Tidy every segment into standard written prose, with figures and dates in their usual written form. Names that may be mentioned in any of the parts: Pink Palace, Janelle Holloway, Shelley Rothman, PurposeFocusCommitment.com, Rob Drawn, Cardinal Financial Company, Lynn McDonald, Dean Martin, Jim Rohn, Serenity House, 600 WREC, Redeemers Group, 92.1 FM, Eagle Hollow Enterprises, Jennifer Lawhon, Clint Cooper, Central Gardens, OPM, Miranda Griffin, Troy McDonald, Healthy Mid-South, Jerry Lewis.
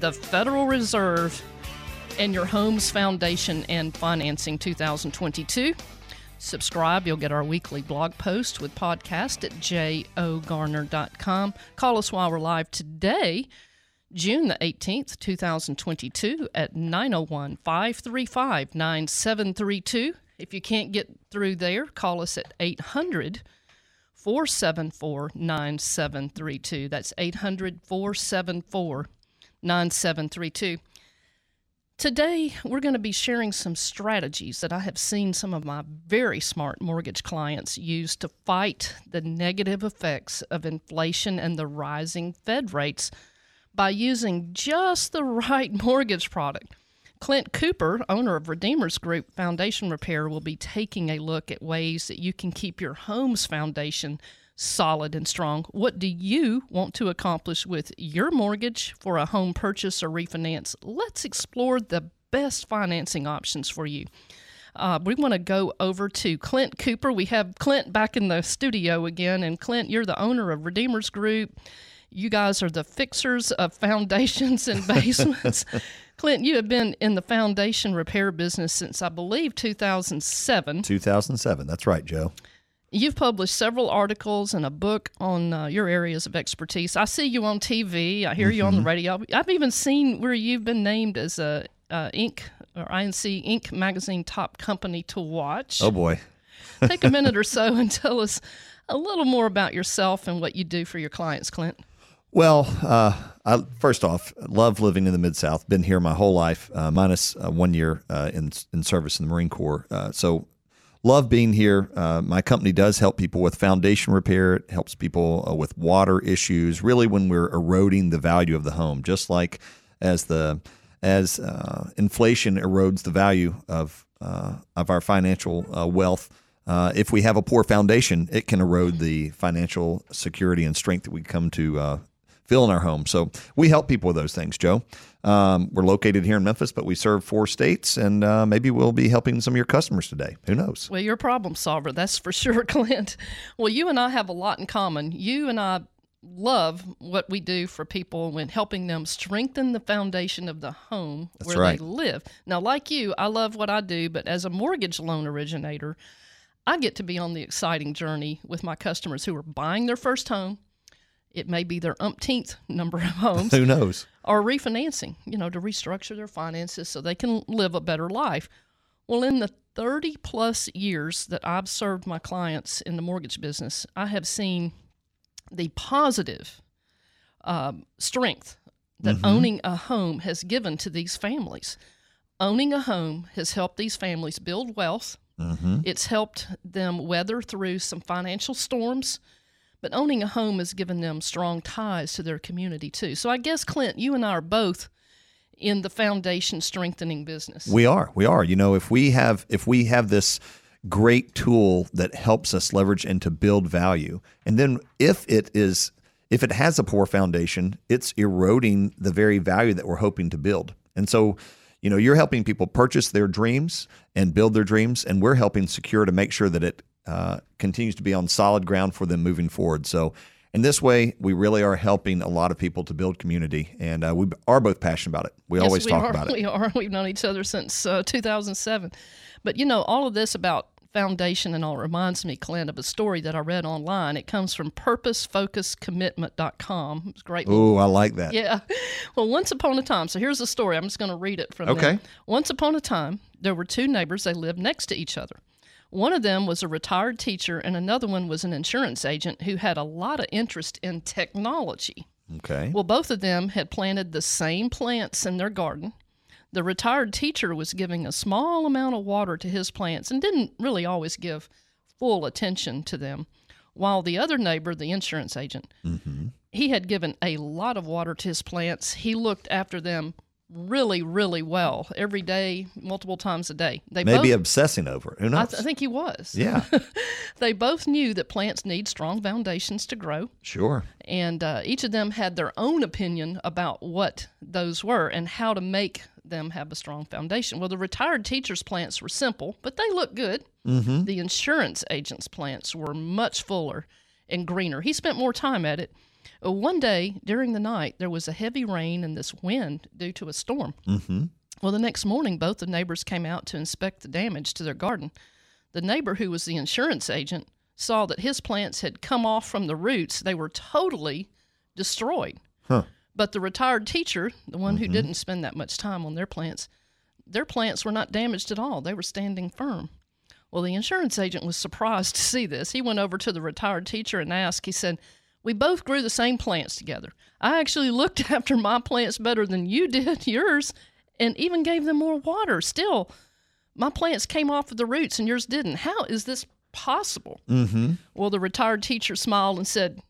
the Federal Reserve, and your home's foundation and financing 2022. Subscribe. You'll get our weekly blog post with podcast at jogarner.com. Call us while we're live today, June the 18th, 2022 at 901-535-9732. If you can't get through there, call us at 800-474-9732. That's 800-474-9732. Today, we're going to be sharing some strategies that I have seen some of my very smart mortgage clients use to fight the negative effects of inflation and the rising Fed rates by using just the right mortgage product. Clint Cooper, owner of Redeemers Group Foundation Repair, will be taking a look at ways that you can keep your home's foundation solid and strong. What do you want to accomplish with your mortgage for a home purchase or refinance? Let's explore the best financing options for you. We want to go over to Clint Cooper. We have Clint back in the studio again. And Clint, you're the owner of Redeemers Group. You guys are the fixers of foundations and basements. Clint, you have been in the foundation repair business since, I believe, 2007. 2007. That's right, Joe. You've published several articles and a book on your areas of expertise. I see you on TV. I hear you on the radio. I've even seen where you've been named as a INC Inc. magazine top company to watch. Oh, boy. Take a minute or so and tell us a little more about yourself and what you do for your clients, Clint. Well, first off, love living in the Mid-South. Been here my whole life, minus 1 year in service in the Marine Corps. So love being here. My company does help people with foundation repair. It helps people with water issues, really when we're eroding the value of the home, just like as inflation erodes the value of our financial wealth. If we have a poor foundation, it can erode the financial security and strength that we come to fill in our home. So we help people with those things, Joe. We're located here in Memphis, but we serve 4 states, and maybe we'll be helping some of your customers today. Who knows? Well, you're a problem solver, that's for sure, Clint. Well, you and I have a lot in common. You and I love what we do for people when helping them strengthen the foundation of the home They live. Now, like you, I love what I do, but as a mortgage loan originator, I get to be on the exciting journey with my customers who are buying their first home. It may be their umpteenth number of homes. Who knows? Or refinancing, to restructure their finances so they can live a better life. Well, in the 30-plus years that I've served my clients in the mortgage business, I have seen the positive strength that owning a home has given to these families. Owning a home has helped these families build wealth. It's helped them weather through some financial storms. But owning a home has given them strong ties to their community, too. So I guess, Clint, you and I are both in the foundation strengthening business. We are. If we have this great tool that helps us leverage and to build value, and then if it has a poor foundation, it's eroding the very value that we're hoping to build. And so you're helping people purchase their dreams and build their dreams, and we're helping secure to make sure that it continues to be on solid ground for them moving forward. So in this way, we really are helping a lot of people to build community, and we are both passionate about it. We always talk about it. We've known each other since 2007. But, all of this about foundation and all reminds me, Clint, of a story that I read online. It comes from PurposeFocusCommitment.com. It's great. Oh, I like that. Yeah. Well, once upon a time, so here's the story. I'm just going to read it from there. Once upon a time, there were 2 neighbors. They lived next to each other. One of them was a retired teacher, and another one was an insurance agent who had a lot of interest in technology. Okay. Well, both of them had planted the same plants in their garden. The retired teacher was giving a small amount of water to his plants and didn't really always give full attention to them, while the other neighbor, the insurance agent, he had given a lot of water to his plants. He looked after them really, really well every day, multiple times a day. They may be obsessing over it. Who knows? I think he was. Yeah. They both knew that plants need strong foundations to grow. Sure. And each of them had their own opinion about what those were and how to make them have a strong foundation. Well, the retired teacher's plants were simple, but they looked good. Mm-hmm. The insurance agent's plants were much fuller and greener. He spent more time at it. One day during the night, there was a heavy rain and this wind due to a storm. Mm-hmm. Well, the next morning, both the neighbors came out to inspect the damage to their garden. The neighbor who was the insurance agent saw that his plants had come off from the roots. They were totally destroyed. Huh. But the retired teacher, the one mm-hmm. who didn't spend that much time on their plants were not damaged at all. They were standing firm. Well, the insurance agent was surprised to see this. He went over to the retired teacher and asked, he said, "We both grew the same plants together. I actually looked after my plants better than you did yours and even gave them more water. Still, my plants came off of the roots and yours didn't. How is this possible?" Mm-hmm. Well, the retired teacher smiled and said,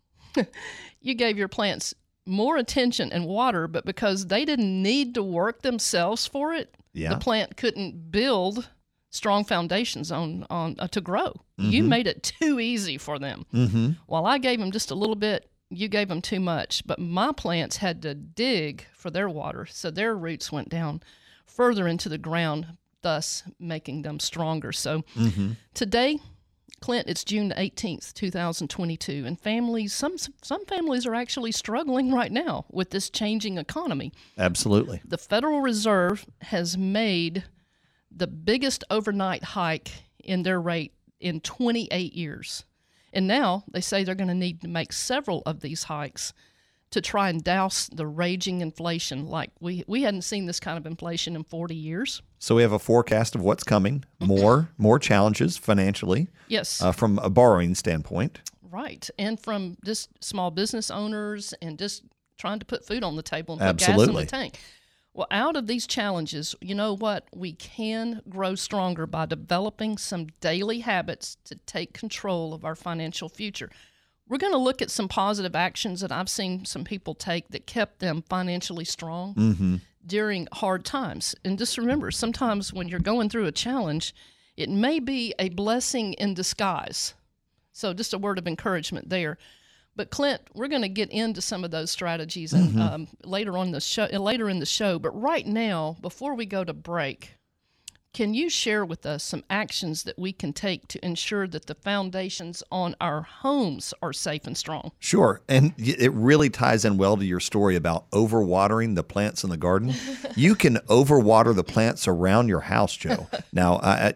"You gave your plants more attention and water, but because they didn't need to work themselves for it, the plant couldn't build strong foundations on to grow. Mm-hmm. You made it too easy for them. Mm-hmm. While I gave them just a little bit, you gave them too much. But my plants had to dig for their water, so their roots went down further into the ground, thus making them stronger." So today, Clint, it's June 18th, 2022, and families, some families are actually struggling right now with this changing economy. Absolutely. The Federal Reserve has made the biggest overnight hike in their rate in 28 years. And now they say they're going to need to make several of these hikes to try and douse the raging inflation. Like we hadn't seen this kind of inflation in 40 years. So we have a forecast of what's coming, more challenges financially. Yes. From a borrowing standpoint. Right. And from just small business owners and just trying to put food on the table and put gas in the tank. Well, out of these challenges, you know what? We can grow stronger by developing some daily habits to take control of our financial future. We're going to look at some positive actions that I've seen some people take that kept them financially strong during hard times. And just remember, sometimes when you're going through a challenge, it may be a blessing in disguise. So just a word of encouragement there. But Clint, we're going to get into some of those strategies later in the show. But right now, before we go to break, can you share with us some actions that we can take to ensure that the foundations on our homes are safe and strong? Sure. And it really ties in well to your story about overwatering the plants in the garden. You can overwater the plants around your house, Joe. Now, I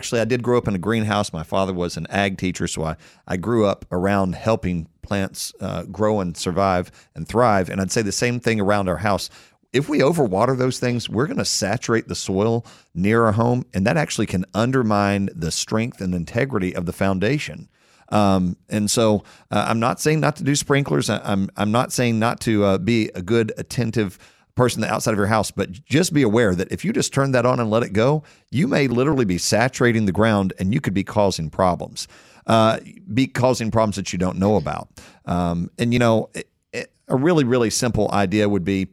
did grow up in a greenhouse. My father was an ag teacher, so I grew up around helping plants grow and survive and thrive. And I'd say the same thing around our house. If we overwater those things, we're going to saturate the soil near our home, and that actually can undermine the strength and integrity of the foundation. And so I'm not saying not to do sprinklers. I'm not saying not to be a good, attentive person outside of your house, but just be aware that if you just turn that on and let it go, you may literally be saturating the ground and you could be causing problems, that you don't know about. A really, really simple idea would be,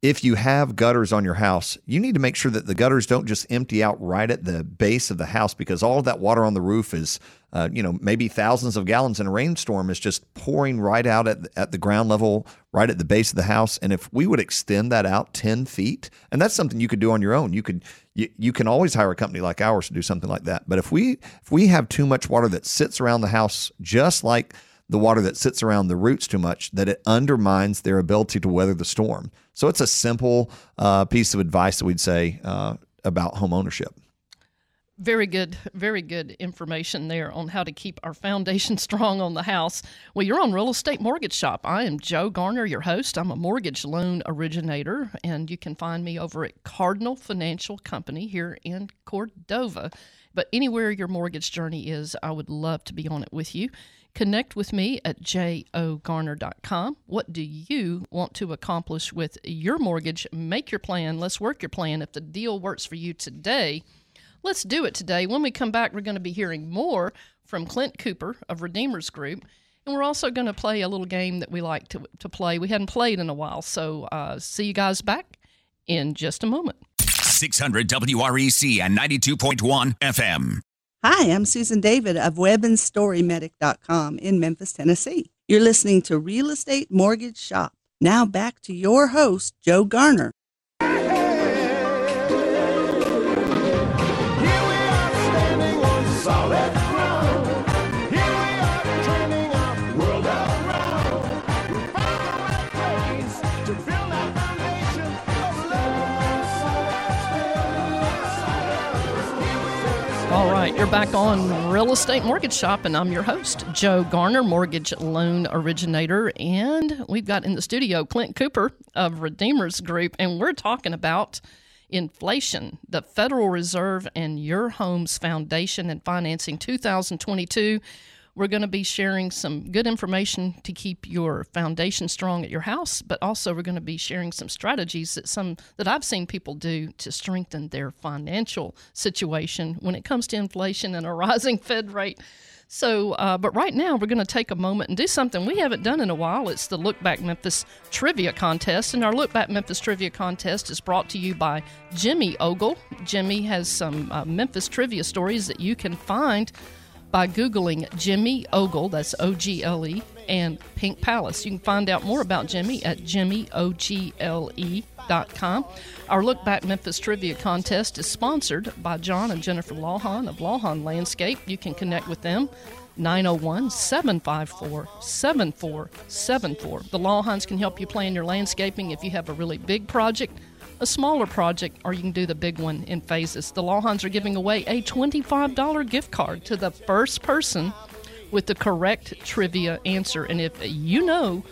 if you have gutters on your house, you need to make sure that the gutters don't just empty out right at the base of the house, because all of that water on the roof is, maybe thousands of gallons in a rainstorm, is just pouring right out at the ground level, right at the base of the house. And if we would extend that out 10 feet, and that's something you could do on your own. You can always hire a company like ours to do something like that. But if we have too much water that sits around the house, just like the water that sits around the roots too much, that it undermines their ability to weather the storm. So it's a simple piece of advice that we'd say about home ownership. Very good. Very good information there on how to keep our foundation strong on the house. Well, you're on Real Estate Mortgage Shop. I am Joe Garner, your host. I'm a mortgage loan originator, and you can find me over at Cardinal Financial Company here in Cordova. But anywhere your mortgage journey is, I would love to be on it with you. Connect with me at jogarner.com. What do you want to accomplish with your mortgage? Make your plan. Let's work your plan. If the deal works for you today, let's do it today. When we come back, we're going to be hearing more from Clint Cooper of Redeemers Group. And we're also going to play a little game that we like to play. We hadn't played in a while, so see you guys back in just a moment. 600 WREC and 92.1 FM. Hi, I'm Susan David of WebAndStoryMedic.com in Memphis, Tennessee. You're listening to Real Estate Mortgage Shop. Now back to your host, Joe Garner. All right, you're back on Real Estate Mortgage Shop, and I'm your host, Joe Garner, mortgage loan originator. And we've got in the studio Clint Cooper of Redeemers Group, and we're talking about inflation, the Federal Reserve, and Your Home's Foundation and Financing 2022. We're going to be sharing some good information to keep your foundation strong at your house, but also we're going to be sharing some strategies that I've seen people do to strengthen their financial situation when it comes to inflation and a rising Fed rate. So, but right now we're going to take a moment and do something we haven't done in a while. It's the Look Back Memphis Trivia Contest, and our Look Back Memphis Trivia Contest is brought to you by Jimmy Ogle. Jimmy has some Memphis trivia stories that you can find by Googling Jimmy Ogle, that's O-G-L-E, and Pink Palace. You can find out more about Jimmy at jimmyogle.com. Our Look Back Memphis Trivia Contest is sponsored by John and Jennifer Lawhon of Lawhon Landscape. You can connect with them, 901-754-7474. The Lawhons can help you plan your landscaping if you have a really big project, a smaller project, or you can do the big one in phases. The Lawhons are giving away a $25 gift card to the first person with the correct trivia answer. And if you know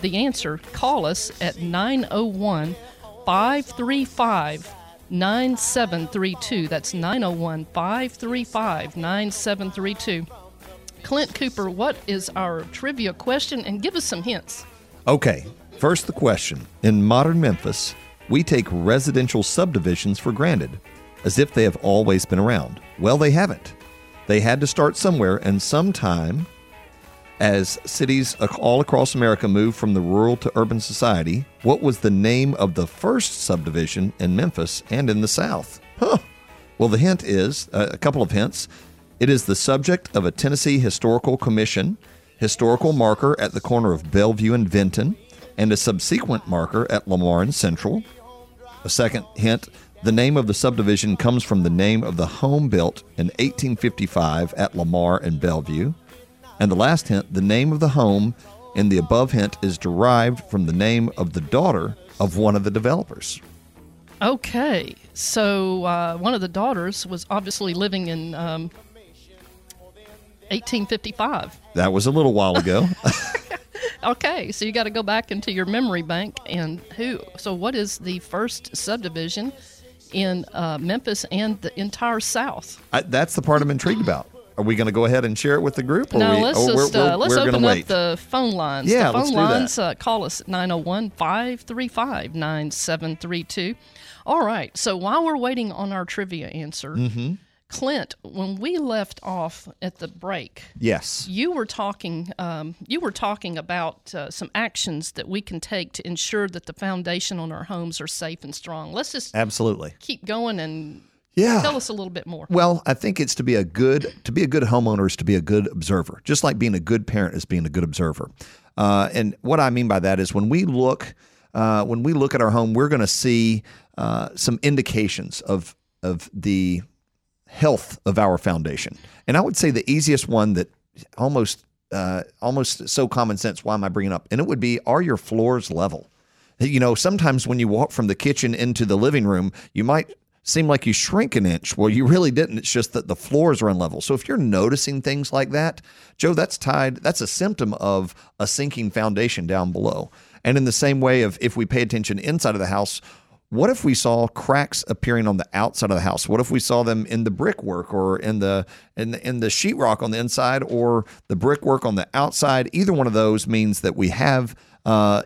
the answer, call us at 901-535-9732. That's 901-535-9732. Clint Cooper, what is our trivia question? And give us some hints. Okay, first the question. In modern Memphis, we take residential subdivisions for granted, as if they have always been around. Well, they haven't. They had to start somewhere, and sometime, as cities all across America moved from the rural to urban society, what was the name of the first subdivision in Memphis and in the South? Huh. Well, the hint is, a couple of hints. It is the subject of a Tennessee Historical Commission historical marker at the corner of Bellevue and Vinton, and a subsequent marker at Lamar and Central. A second hint, the name of the subdivision comes from the name of the home built in 1855 at Lamar and Bellevue. And the last hint, the name of the home in the above hint is derived from the name of the daughter of one of the developers. Okay, so one of the daughters was obviously living in 1855. That was a little while ago. Okay, so you got to go back into your memory bank. And so what is the first subdivision in Memphis and the entire South? That's the part I'm intrigued about. Are we going to go ahead and share it with the group? Or let's open up the phone lines. Yeah, the phone lines, call us at 901-535-9732. All right, so while we're waiting on our trivia answer, Clint, when we left off at the break, yes, you were talking about some actions that we can take to ensure that the foundation on our homes are safe and strong. Let's just absolutely keep going and tell us a little bit more. Well, I think it's to be a good homeowner is to be a good observer, just like being a good parent is being a good observer. And what I mean by that is when we look at our home, we're going to see some indications of the health of our foundation. And I would say the easiest one that almost so common sense, why am I bringing up? And it would be, are your floors level? You know, sometimes when you walk from the kitchen into the living room, you might seem like you shrink an inch. Well, you really didn't. It's just that the floors are unlevel. So if you're noticing things like that, Joe, that's a symptom of a sinking foundation down below. And in the same way of if we pay attention inside of the house, what if we saw cracks appearing on the outside of the house? What if we saw them in the brickwork or in the sheetrock on the inside or the brickwork on the outside? Either one of those means that we have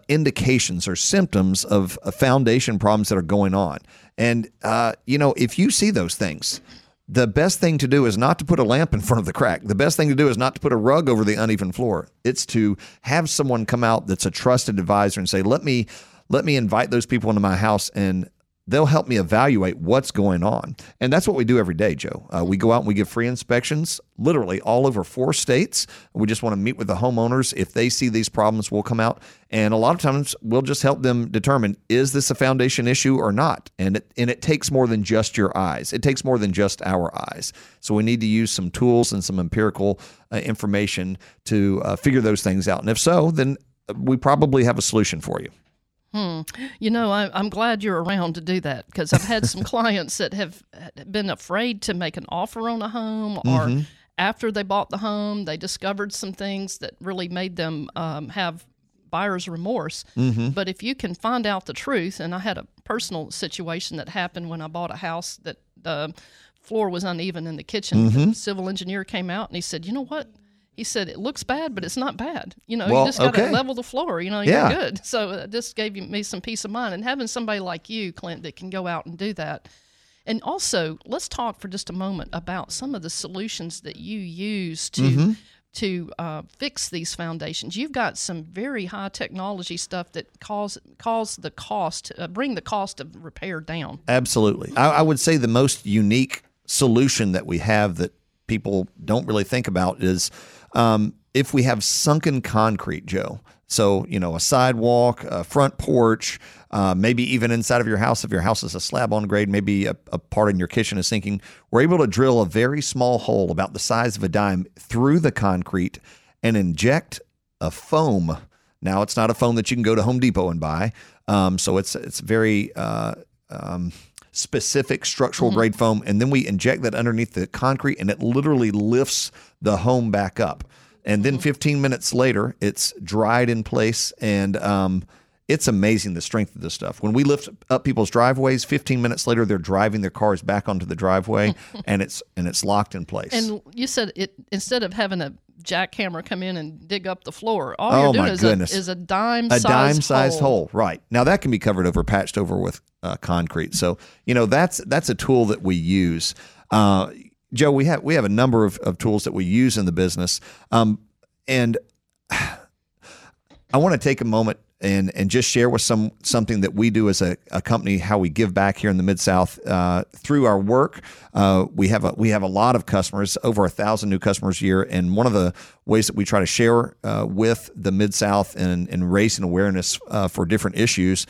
indications or symptoms of foundation problems that are going on. And, you know, if you see those things, The best thing to do is not to put a lamp in front of the crack. The best thing to do is not to put a rug over the uneven floor. It's to have someone come out that's a trusted advisor and say, let me invite those people into my house, and they'll help me evaluate what's going on. And that's what we do every day, Joe. We go out and we give free inspections literally all over 4 states. We just want to meet with the homeowners. If they see these problems, we'll come out. And a lot of times we'll just help them determine, is this a foundation issue or not? And it takes more than just your eyes. It takes more than just our eyes. So we need to use some tools and some empirical information to figure those things out. And if so, then we probably have a solution for you. You know, I'm glad you're around to do that, because I've had some clients that have been afraid to make an offer on a home, or after they bought the home, they discovered some things that really made them have buyer's remorse. But if you can find out the truth, and I had a personal situation that happened when I bought a house that the floor was uneven in the kitchen. The civil engineer came out and he said, you know what? He said, it looks bad, but it's not bad. You know, well, you just got to level the floor. You know, you're good. So this gave me some peace of mind. And having somebody like you, Clint, that can go out and do that. And also, let's talk for just a moment about some of the solutions that you use to fix these foundations. You've got some very high technology stuff that cause the cost, bring the cost of repair down. Absolutely. I would say the most unique solution that we have that people don't really think about is if we have sunken concrete, Joe. So, you know, a sidewalk, a front porch, maybe even inside of your house, if your house is a slab on grade, maybe a part in your kitchen is sinking, we're able to drill a very small hole about the size of a dime through the concrete and inject a foam. Now, it's not a foam that you can go to Home Depot and buy. So it's very specific structural grade foam, and then we inject that underneath the concrete, and it literally lifts the home back up. And then 15 minutes later, it's dried in place, and it's amazing the strength of this stuff. When we lift up people's driveways, 15 minutes later, they're driving their cars back onto the driveway, and it's locked in place. And you said it instead of having a jackhammer come in and dig up the floor, all you're doing is a dime-sized hole. Right. Now, that can be covered over, patched over with concrete. So, you know, that's a tool that we use. Joe, we have a number of tools that we use in the business. And I want to take a moment and just share with something that we do as a company, how we give back here in the Mid-South through our work. We have a lot of customers, over 1,000 new customers a year, and one of the ways that we try to share with the Mid-South and raising awareness for different issues.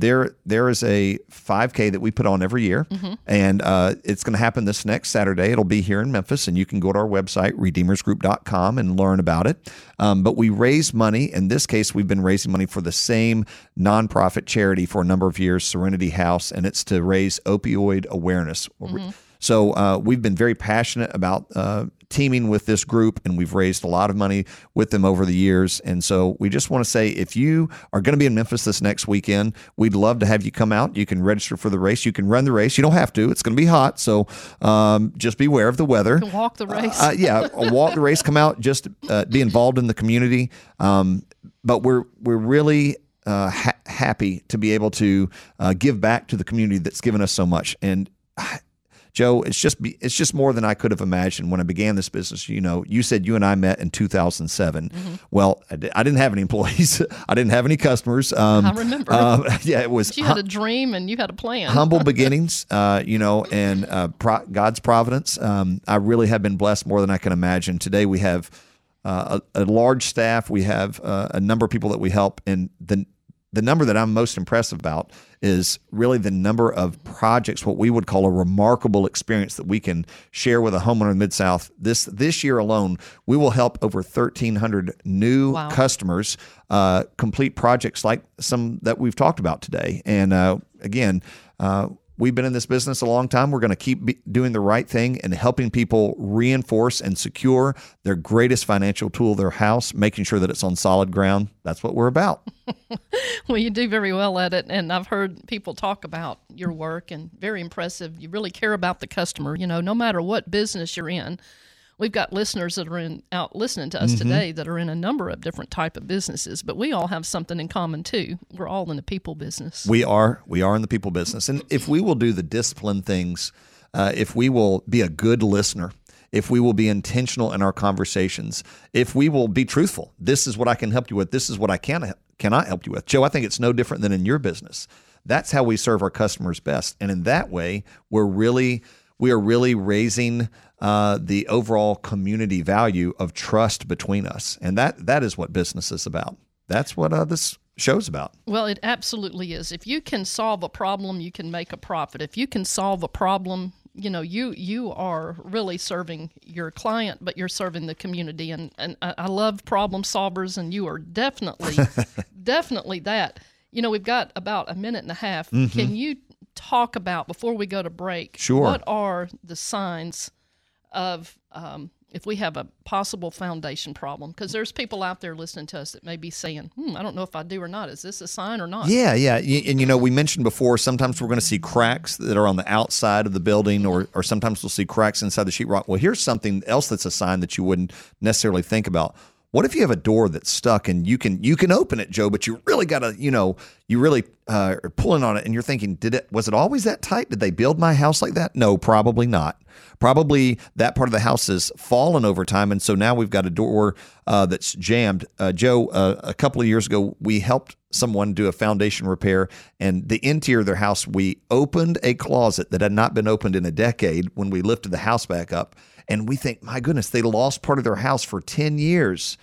There is a 5K that we put on every year, and it's going to happen this next Saturday. It'll be here in Memphis, and you can go to our website, redeemersgroup.com, and learn about it. But we raise money. In this case, we've been raising money for the same nonprofit charity for a number of years, Serenity House, and it's to raise opioid awareness. So we've been very passionate about teaming with this group, and we've raised a lot of money with them over the years. And so we just want to say, if you are going to be in Memphis this next weekend, we'd love to have you come out. You can register for the race. You can run the race. You don't have to. It's going to be hot. So just beware of the weather. You can walk the race. Walk the race. Come out. Just be involved in the community. But we're really happy to be able to give back to the community that's given us so much. And Joe, it's just more than I could have imagined when I began this business. You know, you said you and I met in 2007. Well, I didn't have any employees. I didn't have any customers. I remember. It was. You had a dream and you had a plan. Humble beginnings, and God's providence. I really have been blessed more than I can imagine. Today we have a large staff. We have a number of people that we help, and the number that I'm most impressed about is really the number of projects, what we would call a remarkable experience that we can share with a homeowner in Mid-South. This year alone, we will help over 1,300 new customers complete projects like some that we've talked about today. And again, we've been in this business a long time. We're going to keep doing the right thing and helping people reinforce and secure their greatest financial tool, their house, making sure that it's on solid ground. That's what we're about. Well, you do very well at it, and I've heard people talk about your work, and very impressive. You really care about the customer. You know, no matter what business you're in, We've got listeners that are out listening to us today that are in a number of different type of businesses, but we all have something in common too. We're all in the people business. We are in the people business. And if we will do the discipline things, if we will be a good listener, if we will be intentional in our conversations, if we will be truthful, this is what I can help you with, this is what I cannot help you with. Joe, I think it's no different than in your business. That's how we serve our customers best. And in that way, we are really raising the overall community value of trust between us. And that is what business is about. That's what this show's about. Well, it absolutely is. If you can solve a problem, you can make a profit. If you can solve a problem, you know, you are really serving your client, but you're serving the community. And I love problem solvers, and you are definitely that. You know, we've got about a minute and a half. Can you talk about, before we go to break, what are the signs of if we have a possible foundation problem? Because there's people out there listening to us that may be saying, I don't know if I do or not. Is this a sign or not? Yeah. And, you know, we mentioned before, sometimes we're going to see cracks that are on the outside of the building, or sometimes we'll see cracks inside the sheetrock. Well, here's something else that's a sign that you wouldn't necessarily think about. What if you have a door that's stuck and you can open it, Joe, but you really got to, you know, you really are pulling on it and you're thinking, was it always that tight? Did they build my house like that? No, probably not. Probably that part of the house has fallen over time. And so now we've got a door that's jammed. Joe, a couple of years ago, we helped someone do a foundation repair, and the interior of their house, we opened a closet that had not been opened in a decade when we lifted the house back up. And we think, my goodness, they lost part of their house for 10 years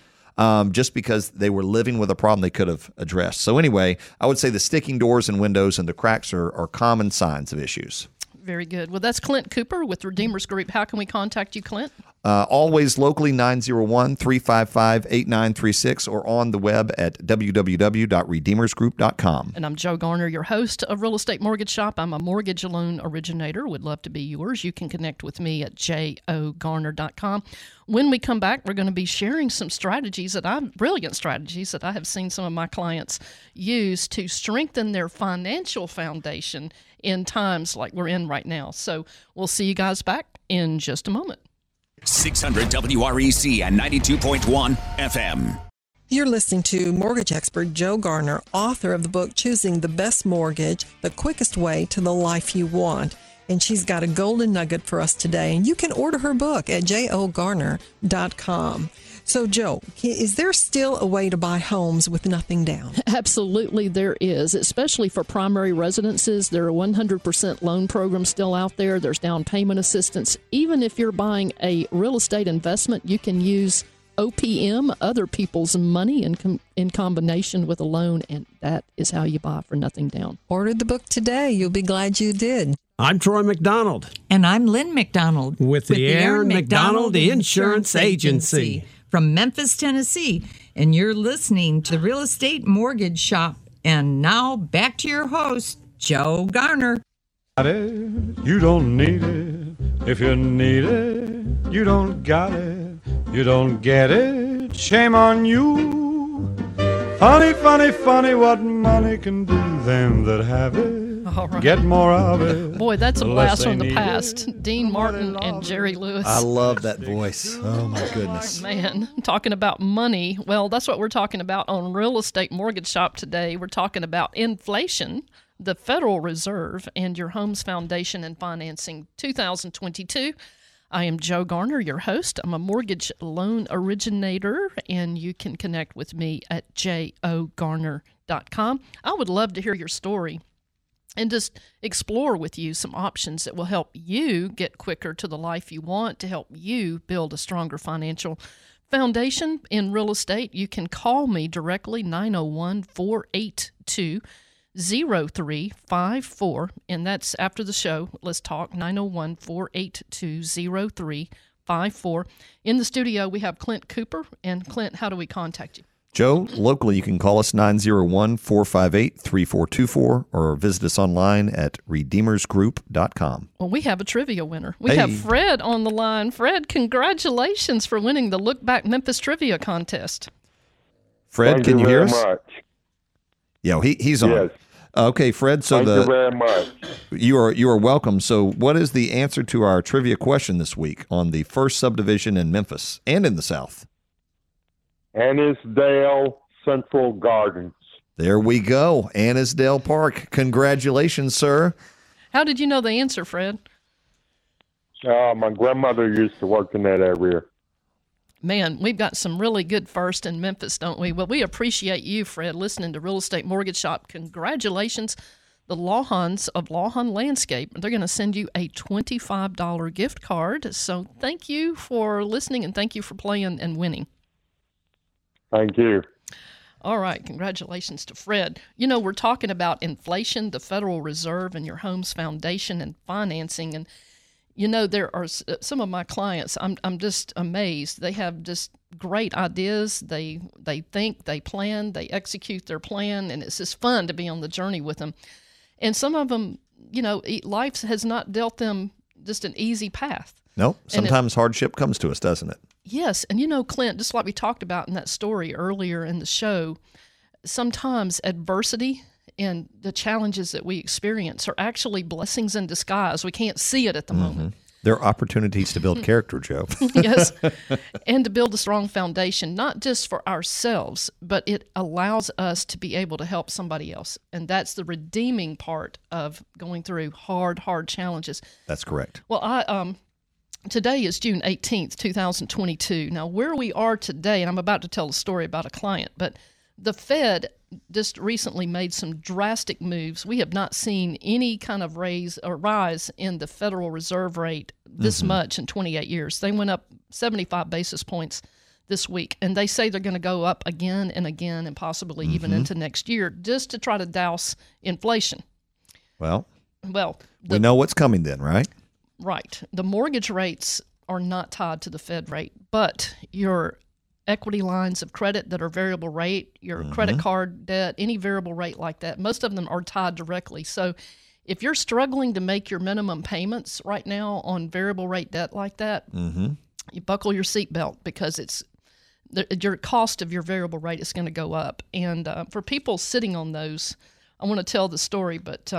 just because they were living with a problem they could have addressed. So anyway, I would say the sticking doors and windows and the cracks are common signs of issues. Very good. Well, that's Clint Cooper with Redeemers Group. How can we contact you, Clint? Always locally, 901-355-8936, or on the web at www.redeemersgroup.com. And I'm Joe Garner, your host of Real Estate Mortgage Shop. I'm a mortgage loan originator. Would love to be yours. You can connect with me at jogarner.com. When we come back, we're going to be sharing some strategies brilliant strategies that I have seen some of my clients use to strengthen their financial foundation in times like we're in right now. So we'll see you guys back in just a moment. 600 WREC and 92.1 FM. You're listening to mortgage expert Joe Garner, author of the book, Choosing the Best Mortgage, The Quickest Way to the Life You Want. And she's got a golden nugget for us today. And you can order her book at jogarner.com. So, Joe, is there still a way to buy homes with nothing down? Absolutely there is, especially for primary residences. There are 100% loan programs still out there. There's down payment assistance. Even if you're buying a real estate investment, you can use OPM, other people's money, in combination with a loan, and that is how you buy for nothing down. Order the book today. You'll be glad you did. I'm Troy McDonald. And I'm Lynn McDonald. With the Aaron McDonald Insurance Agency. From Memphis, Tennessee, and you're listening to the Real Estate Mortgage Shop. And now back to your host, Joe Garner. You don't need it. If you need it, you don't got it. You don't get it. Shame on you. Funny, funny, funny what money can do. Them that have it. All right. Get more of it. Boy, that's a blast from the past. It. Dean Martin and Jerry Lewis. I love that voice. Oh, my goodness. Man, I'm talking about money. Well, that's what we're talking about on Real Estate Mortgage Shop today. We're talking about inflation, the Federal Reserve, and your home's foundation and financing 2022. I am Joe Garner, your host. I'm a mortgage loan originator, and you can connect with me at jogarner.com. I would love to hear your story and just explore with you some options that will help you get quicker to the life you want, to help you build a stronger financial foundation in real estate. You can call me directly, 901-482-0354, and that's after the show. Let's talk, 901-482-0354. In the studio, we have Clint Cooper. And Clint, how do we contact you? Joe, locally, you can call us 901-458-3424 or visit us online at redeemersgroup.com. Well, we have a trivia winner. We have Fred on the line. Fred, congratulations for winning the Look Back Memphis Trivia Contest. Fred, can you hear us? Thank you very much. Yeah, he's on. Yes. Okay, Fred. So thank you very much. You are welcome. So what is the answer to our trivia question this week on the first subdivision in Memphis and in the South? Annisdale, Central Gardens. There we go. Annisdale Park. Congratulations, sir. How did you know the answer, Fred? My grandmother used to work in that area. Man, we've got some really good firsts in Memphis, don't we? Well, we appreciate you, Fred, listening to Real Estate Mortgage Shop. Congratulations, the Lawhons of Lawhon Landscape. They're going to send you a $25 gift card. So thank you for listening, and thank you for playing and winning. Thank you. All right, congratulations to Fred. You know, we're talking about inflation, the Federal Reserve, and your home's foundation and financing, and you know, there are some of my clients, I'm just amazed. They have just great ideas. They think, they plan, they execute their plan, and it's just fun to be on the journey with them. And some of them, you know, life has not dealt them just an easy path. No, sometimes hardship comes to us, doesn't it? Yes, and you know, Clint, just like we talked about in that story earlier in the show, sometimes adversity and the challenges that we experience are actually blessings in disguise. We can't see it at the moment. There are opportunities to build character, Joe. Yes, and to build a strong foundation, not just for ourselves, but it allows us to be able to help somebody else. And that's the redeeming part of going through hard challenges. That's correct. Well, today is June 18th, 2022. Now, where we are today, and I'm about to tell a story about a client, but the Fed just recently made some drastic moves. We have not seen any kind of raise or rise in the Federal Reserve rate this much in 28 years. They went up 75 basis points this week, and they say they're going to go up again and again and possibly even into next year just to try to douse inflation. Well, we know what's coming then, right? Right. The mortgage rates are not tied to the Fed rate, but your equity lines of credit that are variable rate, your credit card debt, any variable rate like that, most of them are tied directly. So if you're struggling to make your minimum payments right now on variable rate debt like that, you buckle your seatbelt because it's your cost of your variable rate is going to go up. And for people sitting on those, I want to tell the story, but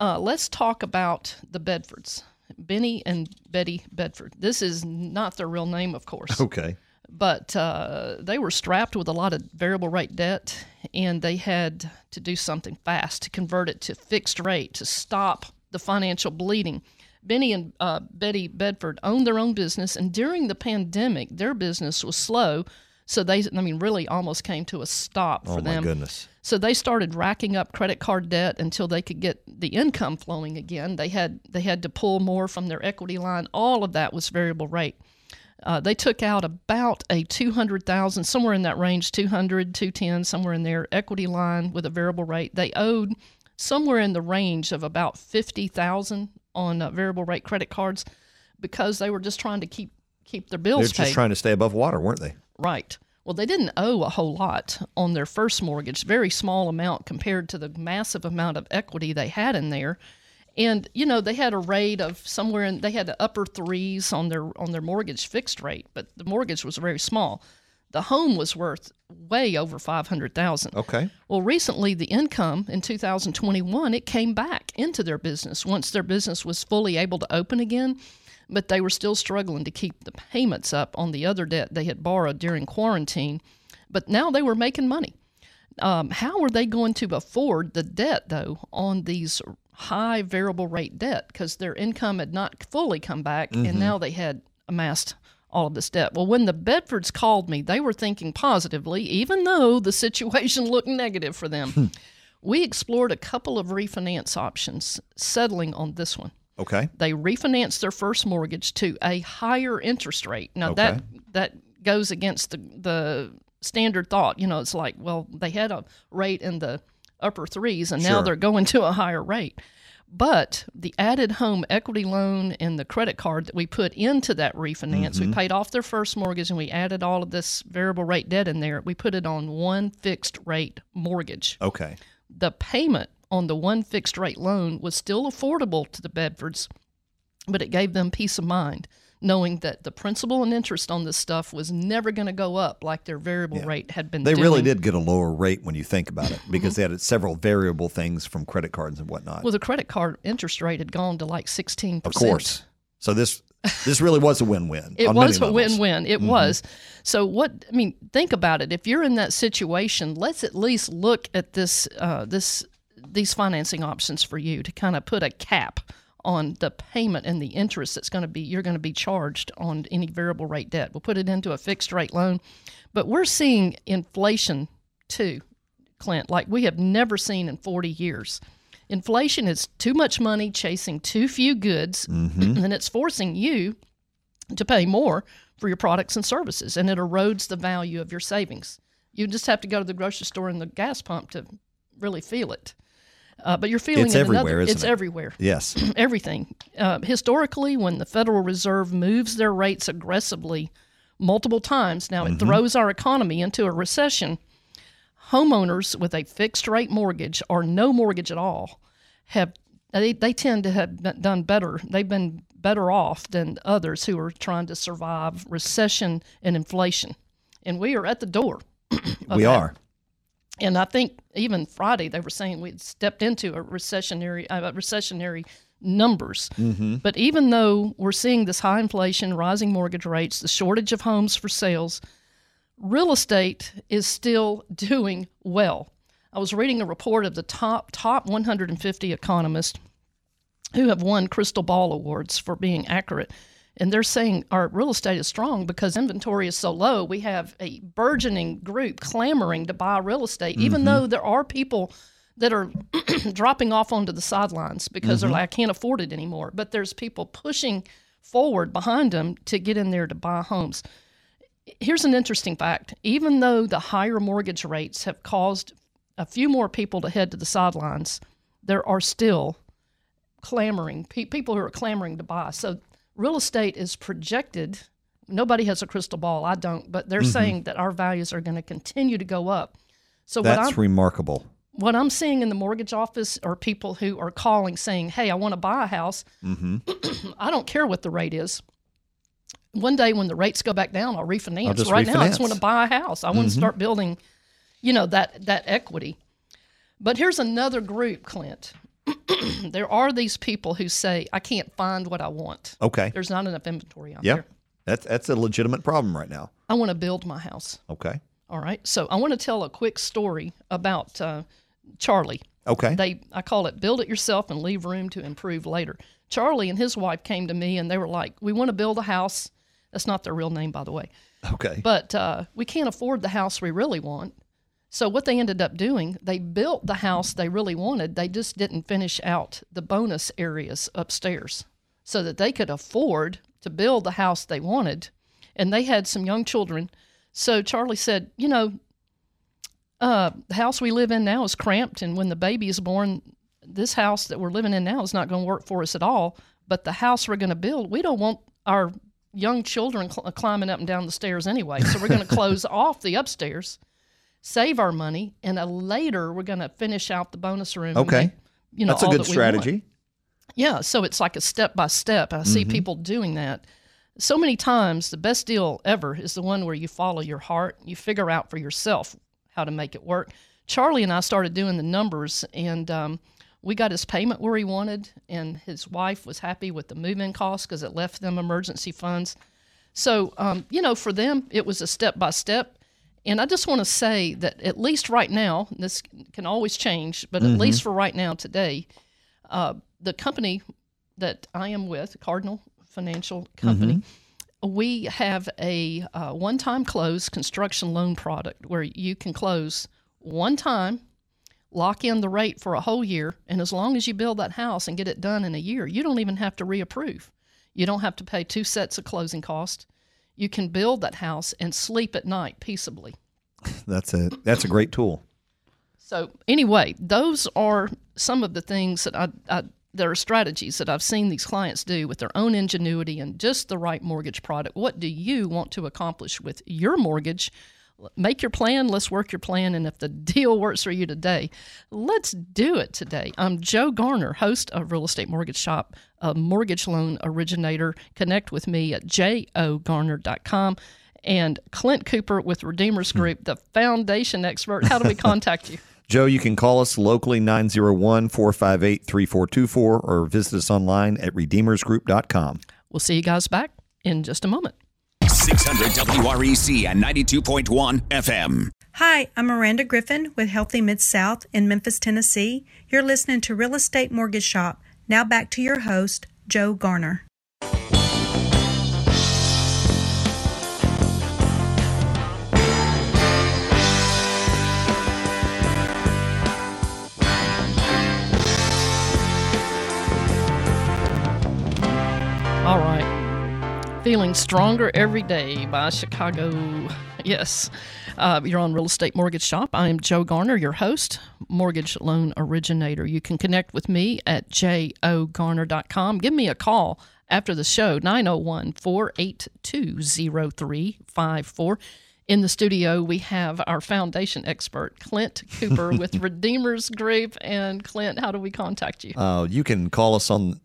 let's talk about the Bedfords, Benny and Betty Bedford. This is not their real name, of course. Okay. But they were strapped with a lot of variable rate debt, and they had to do something fast to convert it to fixed rate to stop the financial bleeding. Benny and Betty Bedford owned their own business, and during the pandemic, their business was slow, so they, really almost came to a stop for them. Oh, my goodness. So they started racking up credit card debt until they could get the income flowing again. They had to pull more from their equity line. All of that was variable rate. They took out about a $200,000, somewhere in that range, $200,000, $210,000, somewhere in their equity line with a variable rate. They owed somewhere in the range of about $50,000 on variable rate credit cards because they were just trying to keep their bills paid. They were just trying to stay above water, weren't they? Right. Well, they didn't owe a whole lot on their first mortgage, very small amount compared to the massive amount of equity they had in there. And, you know, they had a rate of somewhere in, they had the upper threes on their mortgage fixed rate, but the mortgage was very small. The home was worth way over $500,000. Okay. Well, recently the income in 2021, it came back into their business once their business was fully able to open again, but they were still struggling to keep the payments up on the other debt they had borrowed during quarantine, but now they were making money. How are they going to afford the debt, though, on these high variable rate debt because their income had not fully come back and now they had amassed all of this debt. Well, when the Bedfords called me, they were thinking positively, even though the situation looked negative for them. We explored a couple of refinance options, settling on this one. Okay. They refinanced their first mortgage to a higher interest rate. Now, that goes against the standard thought. You know, it's like, well, they had a rate in the upper threes, and now they're going to a higher rate. But the added home equity loan and the credit card that we put into that refinance, we paid off their first mortgage, and we added all of this variable rate debt in there. We put it on one fixed rate mortgage. Okay. The payment on the one fixed rate loan was still affordable to the Bedfords, but it gave them peace of mind knowing that the principal and interest on this stuff was never going to go up like their variable rate had been doing. Really did get a lower rate when you think about it, because they had several variable things from credit cards and whatnot. Well, the credit card interest rate had gone to like 16%. Of course. So this really was a win-win. It was a win-win. It was. So think about it. If you're in that situation, let's at least look at these financing options for you to kind of put a cap on the payment and the interest that's going to be, you're going to be charged on any variable rate debt. We'll put it into a fixed rate loan. But we're seeing inflation too, Clint, like we have never seen in 40 years. Inflation is too much money chasing too few goods, and it's forcing you to pay more for your products and services, and it erodes the value of your savings. You just have to go to the grocery store and the gas pump to really feel it. But you're feeling it's everywhere, isn't it? It's everywhere. Yes. Everything. Historically, when the Federal Reserve moves their rates aggressively multiple times, now it throws our economy into a recession. Homeowners with a fixed rate mortgage or no mortgage at all they tend to have done better. They've been better off than others who are trying to survive recession and inflation. And we are at the door. We are. And I think even Friday they were saying we'd stepped into a recessionary numbers. But even though we're seeing this high inflation, rising mortgage rates, the shortage of homes for sales, real estate is still doing well. I was reading a report of the top 150 economists who have won crystal ball awards for being accurate. And they're saying our real estate is strong because inventory is so low. We have a burgeoning group clamoring to buy real estate, even though there are people that are dropping off onto the sidelines because they're like, I can't afford it anymore. But there's people pushing forward behind them to get in there to buy homes. Here's an interesting fact. Even though the higher mortgage rates have caused a few more people to head to the sidelines, there are still clamoring, people who are clamoring to buy. So real estate is projected. Nobody has a crystal ball. I don't. But they're saying that our values are going to continue to go up. So that's remarkable. What I'm seeing in the mortgage office are people who are calling saying, hey, I want to buy a house. I don't care what the rate is. One day when the rates go back down, I'll refinance. Now I just want to buy a house. I want to start building, that equity. But here's another group, Clint. There are these people who say, I can't find what I want. Okay. There's not enough inventory out there. That's a legitimate problem right now. I want to build my house. Okay. All right. So I want to tell a quick story about Charlie. Okay. I call it build it yourself and leave room to improve later. Charlie and his wife came to me and they were like, we want to build a house. That's not their real name, by the way. Okay. But we can't afford the house we really want. So what they ended up doing, they built the house they really wanted. They just didn't finish out the bonus areas upstairs so that they could afford to build the house they wanted. And they had some young children. So Charlie said, the house we live in now is cramped, and when the baby is born, this house that we're living in now is not going to work for us at all. But the house we're going to build, we don't want our young children climbing up and down the stairs anyway. So we're going to close off the upstairs, save our money, and later we're going to finish out the bonus room. Okay. And, that's a good strategy. Want. Yeah. So it's like a step by step. I see people doing that. So many times the best deal ever is the one where you follow your heart. You figure out for yourself how to make it work. Charlie and I started doing the numbers, and we got his payment where he wanted, and his wife was happy with the move-in costs because it left them emergency funds. So, for them, it was a step-by-step. And I just want to say that at least right now, this can always change, but at least for right now today, the company that I am with, Cardinal Financial Company, we have a one-time close construction loan product where you can close one time, lock in the rate for a whole year, and as long as you build that house and get it done in a year, you don't even have to reapprove. You don't have to pay two sets of closing costs. You can build that house and sleep at night peaceably. That's a great tool. So anyway, those are some of the things that there are strategies that I've seen these clients do with their own ingenuity and just the right mortgage product. What do you want to accomplish with your mortgage? Make your plan. Let's work your plan. And if the deal works for you today, let's do it today. I'm Joe Garner, host of Real Estate Mortgage Shop, a mortgage loan originator. Connect with me at jogarner.com. And Clint Cooper with Redeemers Group, the foundation expert. How do we contact you? Joe, you can call us locally, 901-458-3424, or visit us online at redeemersgroup.com. We'll see you guys back in just a moment. 600 WREC and 92.1 FM. Hi, I'm Miranda Griffin with Healthy Mid-South in Memphis, Tennessee. You're listening to Real Estate Mortgage Shop. Now back to your host, Joe Garner. All right. Feeling Stronger Every Day by Chicago. Yes. You're on Real Estate Mortgage Shop. I am Joe Garner, your host, mortgage loan originator. You can connect with me at jogarner.com. Give me a call after the show, 901-482-0354. In the studio, we have our foundation expert, Clint Cooper with Redeemers Group. And Clint, how do we contact you? You can call us on...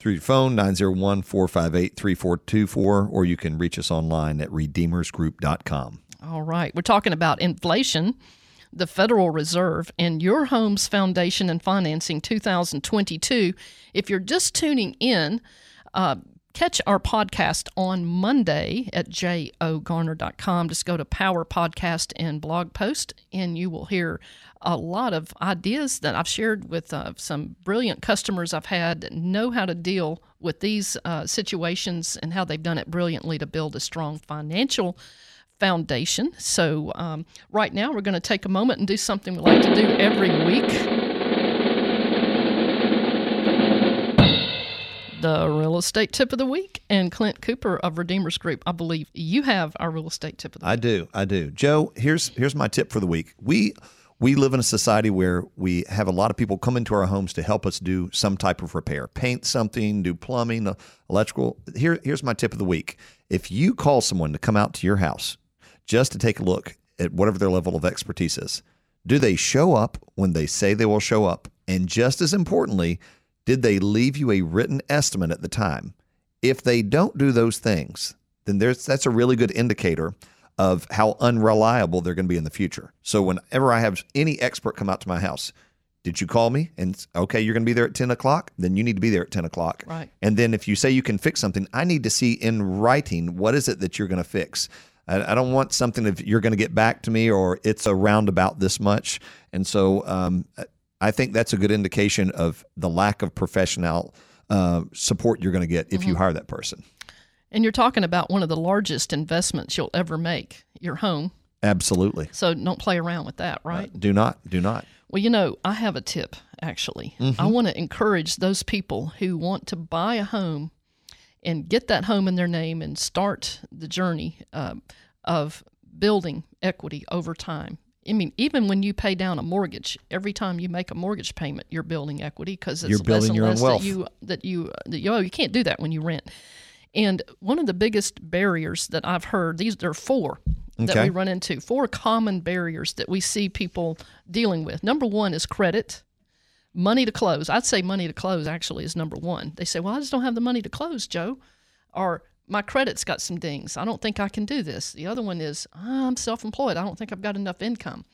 through your phone, 901-458-3424, or you can reach us online at redeemersgroup.com. All right. We're talking about inflation, the Federal Reserve, and your home's foundation and financing 2022. If you're just tuning in, catch our podcast on Monday at jogarner.com. Just go to Power Podcast and Blog Post, and you will hear a lot of ideas that I've shared with some brilliant customers I've had that know how to deal with these situations and how they've done it brilliantly to build a strong financial foundation. So right now we're going to take a moment and do something we like to do every week. The real estate tip of the week, and Clint Cooper of Redeemers Group. I believe you have our real estate tip of the week. I do. Joe, here's my tip for the week. We live in a society where we have a lot of people come into our homes to help us do some type of repair, paint something, do plumbing, electrical. Here's my tip of the week. If you call someone to come out to your house just to take a look at whatever their level of expertise is, do they show up when they say they will show up? And just as importantly, did they leave you a written estimate at the time? If they don't do those things, then that's a really good indicator of how unreliable they're going to be in the future. So whenever I have any expert come out to my house, did you call me? And okay, you're going to be there at 10 o'clock? Then you need to be there at 10 o'clock. Right. And then if you say you can fix something, I need to see in writing, what is it that you're going to fix? I don't want something that you're going to get back to me or it's around about this much. And so, I think that's a good indication of the lack of professional support you're going to get if you hire that person. And you're talking about one of the largest investments you'll ever make, your home. Absolutely. So don't play around with that, right? Do not. Well, you know, I have a tip, actually. Mm-hmm. I want to encourage those people who want to buy a home and get that home in their name and start the journey of building equity over time. I mean, even when you pay down a mortgage, every time you make a mortgage payment, you're building equity because it's less and less you can't do that when you rent. And one of the biggest barriers that I've heard, there are four that we run into, four common barriers that we see people dealing with. Number one is credit, money to close. I'd say money to close actually is number one. They say, well, I just don't have the money to close, Joe, or my credit's got some dings. I don't think I can do this. The other one is, I'm self-employed. I don't think I've got enough income.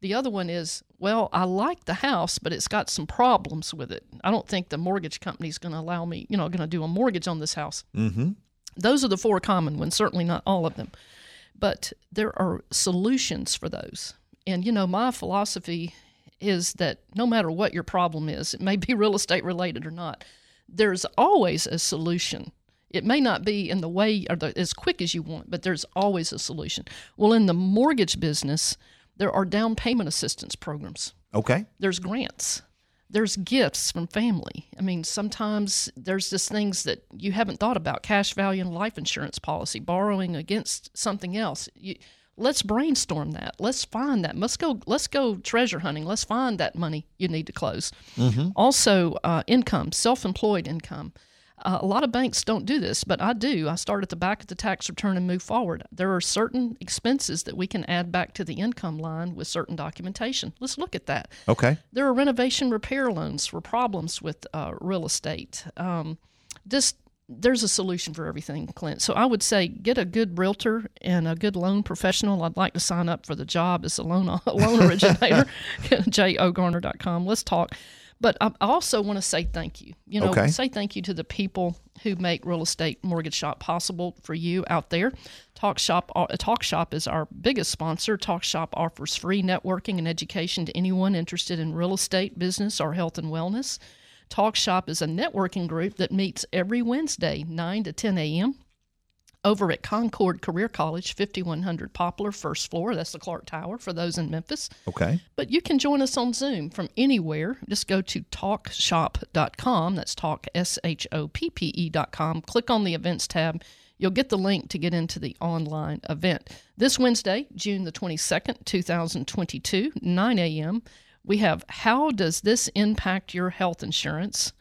The other one is, well, I like the house, but it's got some problems with it. I don't think the mortgage company's going to allow me, going to do a mortgage on this house. Mm-hmm. Those are the four common ones, certainly not all of them. But there are solutions for those. And, my philosophy is that no matter what your problem is, it may be real estate related or not, there's always a solution. It may not be in the way or as quick as you want, but there's always a solution. Well, in the mortgage business, there are down payment assistance programs. Okay. There's grants. There's gifts from family. I mean, sometimes there's just things that you haven't thought about, cash value and life insurance policy, borrowing against something else. Let's brainstorm that. Let's find that. Let's go treasure hunting. Let's find that money you need to close. Mm-hmm. Also, income, self-employed income. A lot of banks don't do this, but I do. I start at the back of the tax return and move forward. There are certain expenses that we can add back to the income line with certain documentation. Let's look at that. Okay. There are renovation repair loans for problems with real estate. There's a solution for everything, Clint. So I would say get a good realtor and a good loan professional. I'd like to sign up for the job as a loan originator, jogarner.com. Let's talk. But I also want to say thank you. Say thank you to the people who make Real Estate Mortgage Shop possible for you out there. Talk Shop is our biggest sponsor. Talk Shop offers free networking and education to anyone interested in real estate, business, or health and wellness. Talk Shop is a networking group that meets every Wednesday, 9 to 10 a.m. over at Concord Career College, 5100 Poplar, first floor. That's the Clark Tower for those in Memphis. Okay. But you can join us on Zoom from anywhere. Just go to talkshop.com. That's talk, S-H-O-P-P-E.com. Click on the events tab. You'll get the link to get into the online event. This Wednesday, June the 22nd, 2022, 9 a.m., we have How Does This Impact Your Health Insurance,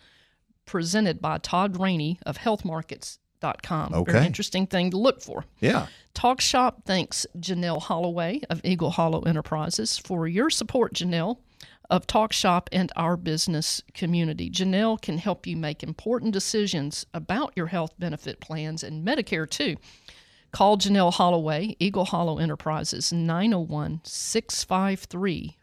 presented by Todd Rainey of healthmarkets.com. Okay. Very interesting thing to look for. Yeah. Talk Shop thanks Janelle Holloway of Eagle Hollow Enterprises for your support, Janelle, of Talk Shop and our business community. Janelle can help you make important decisions about your health benefit plans and Medicare, too. Call Janelle Holloway, Eagle Hollow Enterprises, 901-653-5323.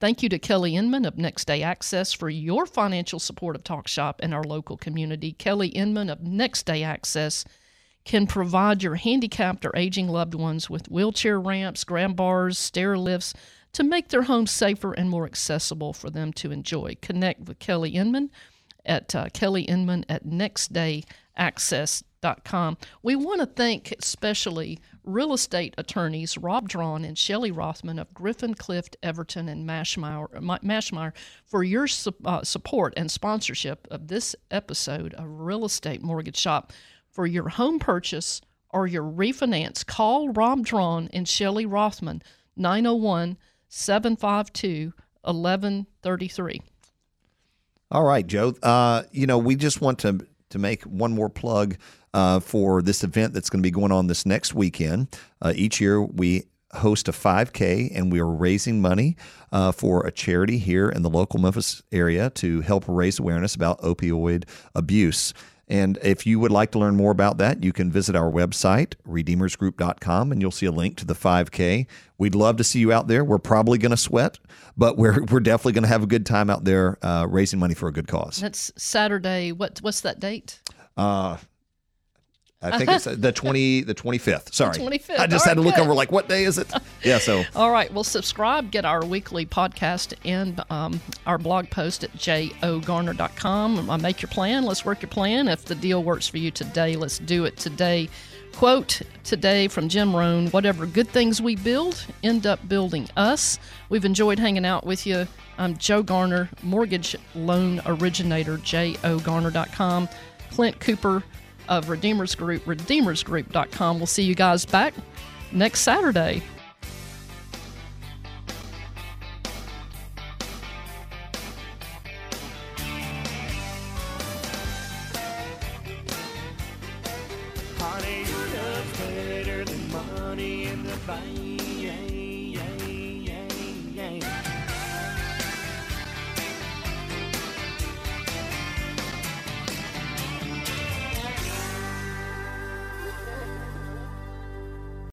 Thank you to Kelly Inman of Next Day Access for your financial support of Talk Shop and our local community. Kelly Inman of Next Day Access can provide your handicapped or aging loved ones with wheelchair ramps, grab bars, stair lifts to make their homes safer and more accessible for them to enjoy. Connect with Kelly Inman at nextdayaccess.com. We want to thank especially real estate attorneys Rob Drawn and Shelley Rothman of Griffin, Clift, Everton, and Mashmeyer for your support and sponsorship of this episode of Real Estate Mortgage Shop. For your home purchase or your refinance, call Rob Drawn and Shelley Rothman, 901-752-1133. All right, Joe. We just want to make one more plug for this event that's going to be going on this next weekend. Each year we host a 5K, and we are raising money for a charity here in the local Memphis area to help raise awareness about opioid abuse. And if you would like to learn more about that, you can visit our website, redeemersgroup.com, and you'll see a link to the 5K. We'd love to see you out there. We're probably going to sweat, but we're definitely going to have a good time out there raising money for a good cause. That's Saturday. What's that date? I think it's the 25th. Sorry. The 25th. I just had to look over like, what day is it? Yeah, so. All right. Well, subscribe. Get our weekly podcast and our blog post at jogarner.com. Make your plan. Let's work your plan. If the deal works for you today, let's do it today. Quote today from Jim Rohn, whatever good things we build end up building us. We've enjoyed hanging out with you. I'm Joe Garner, mortgage loan originator, jogarner.com. Clint Cooper of Redeemers Group, redeemersgroup.com. We'll see you guys back next Saturday. Honey, love's better than money in the bank.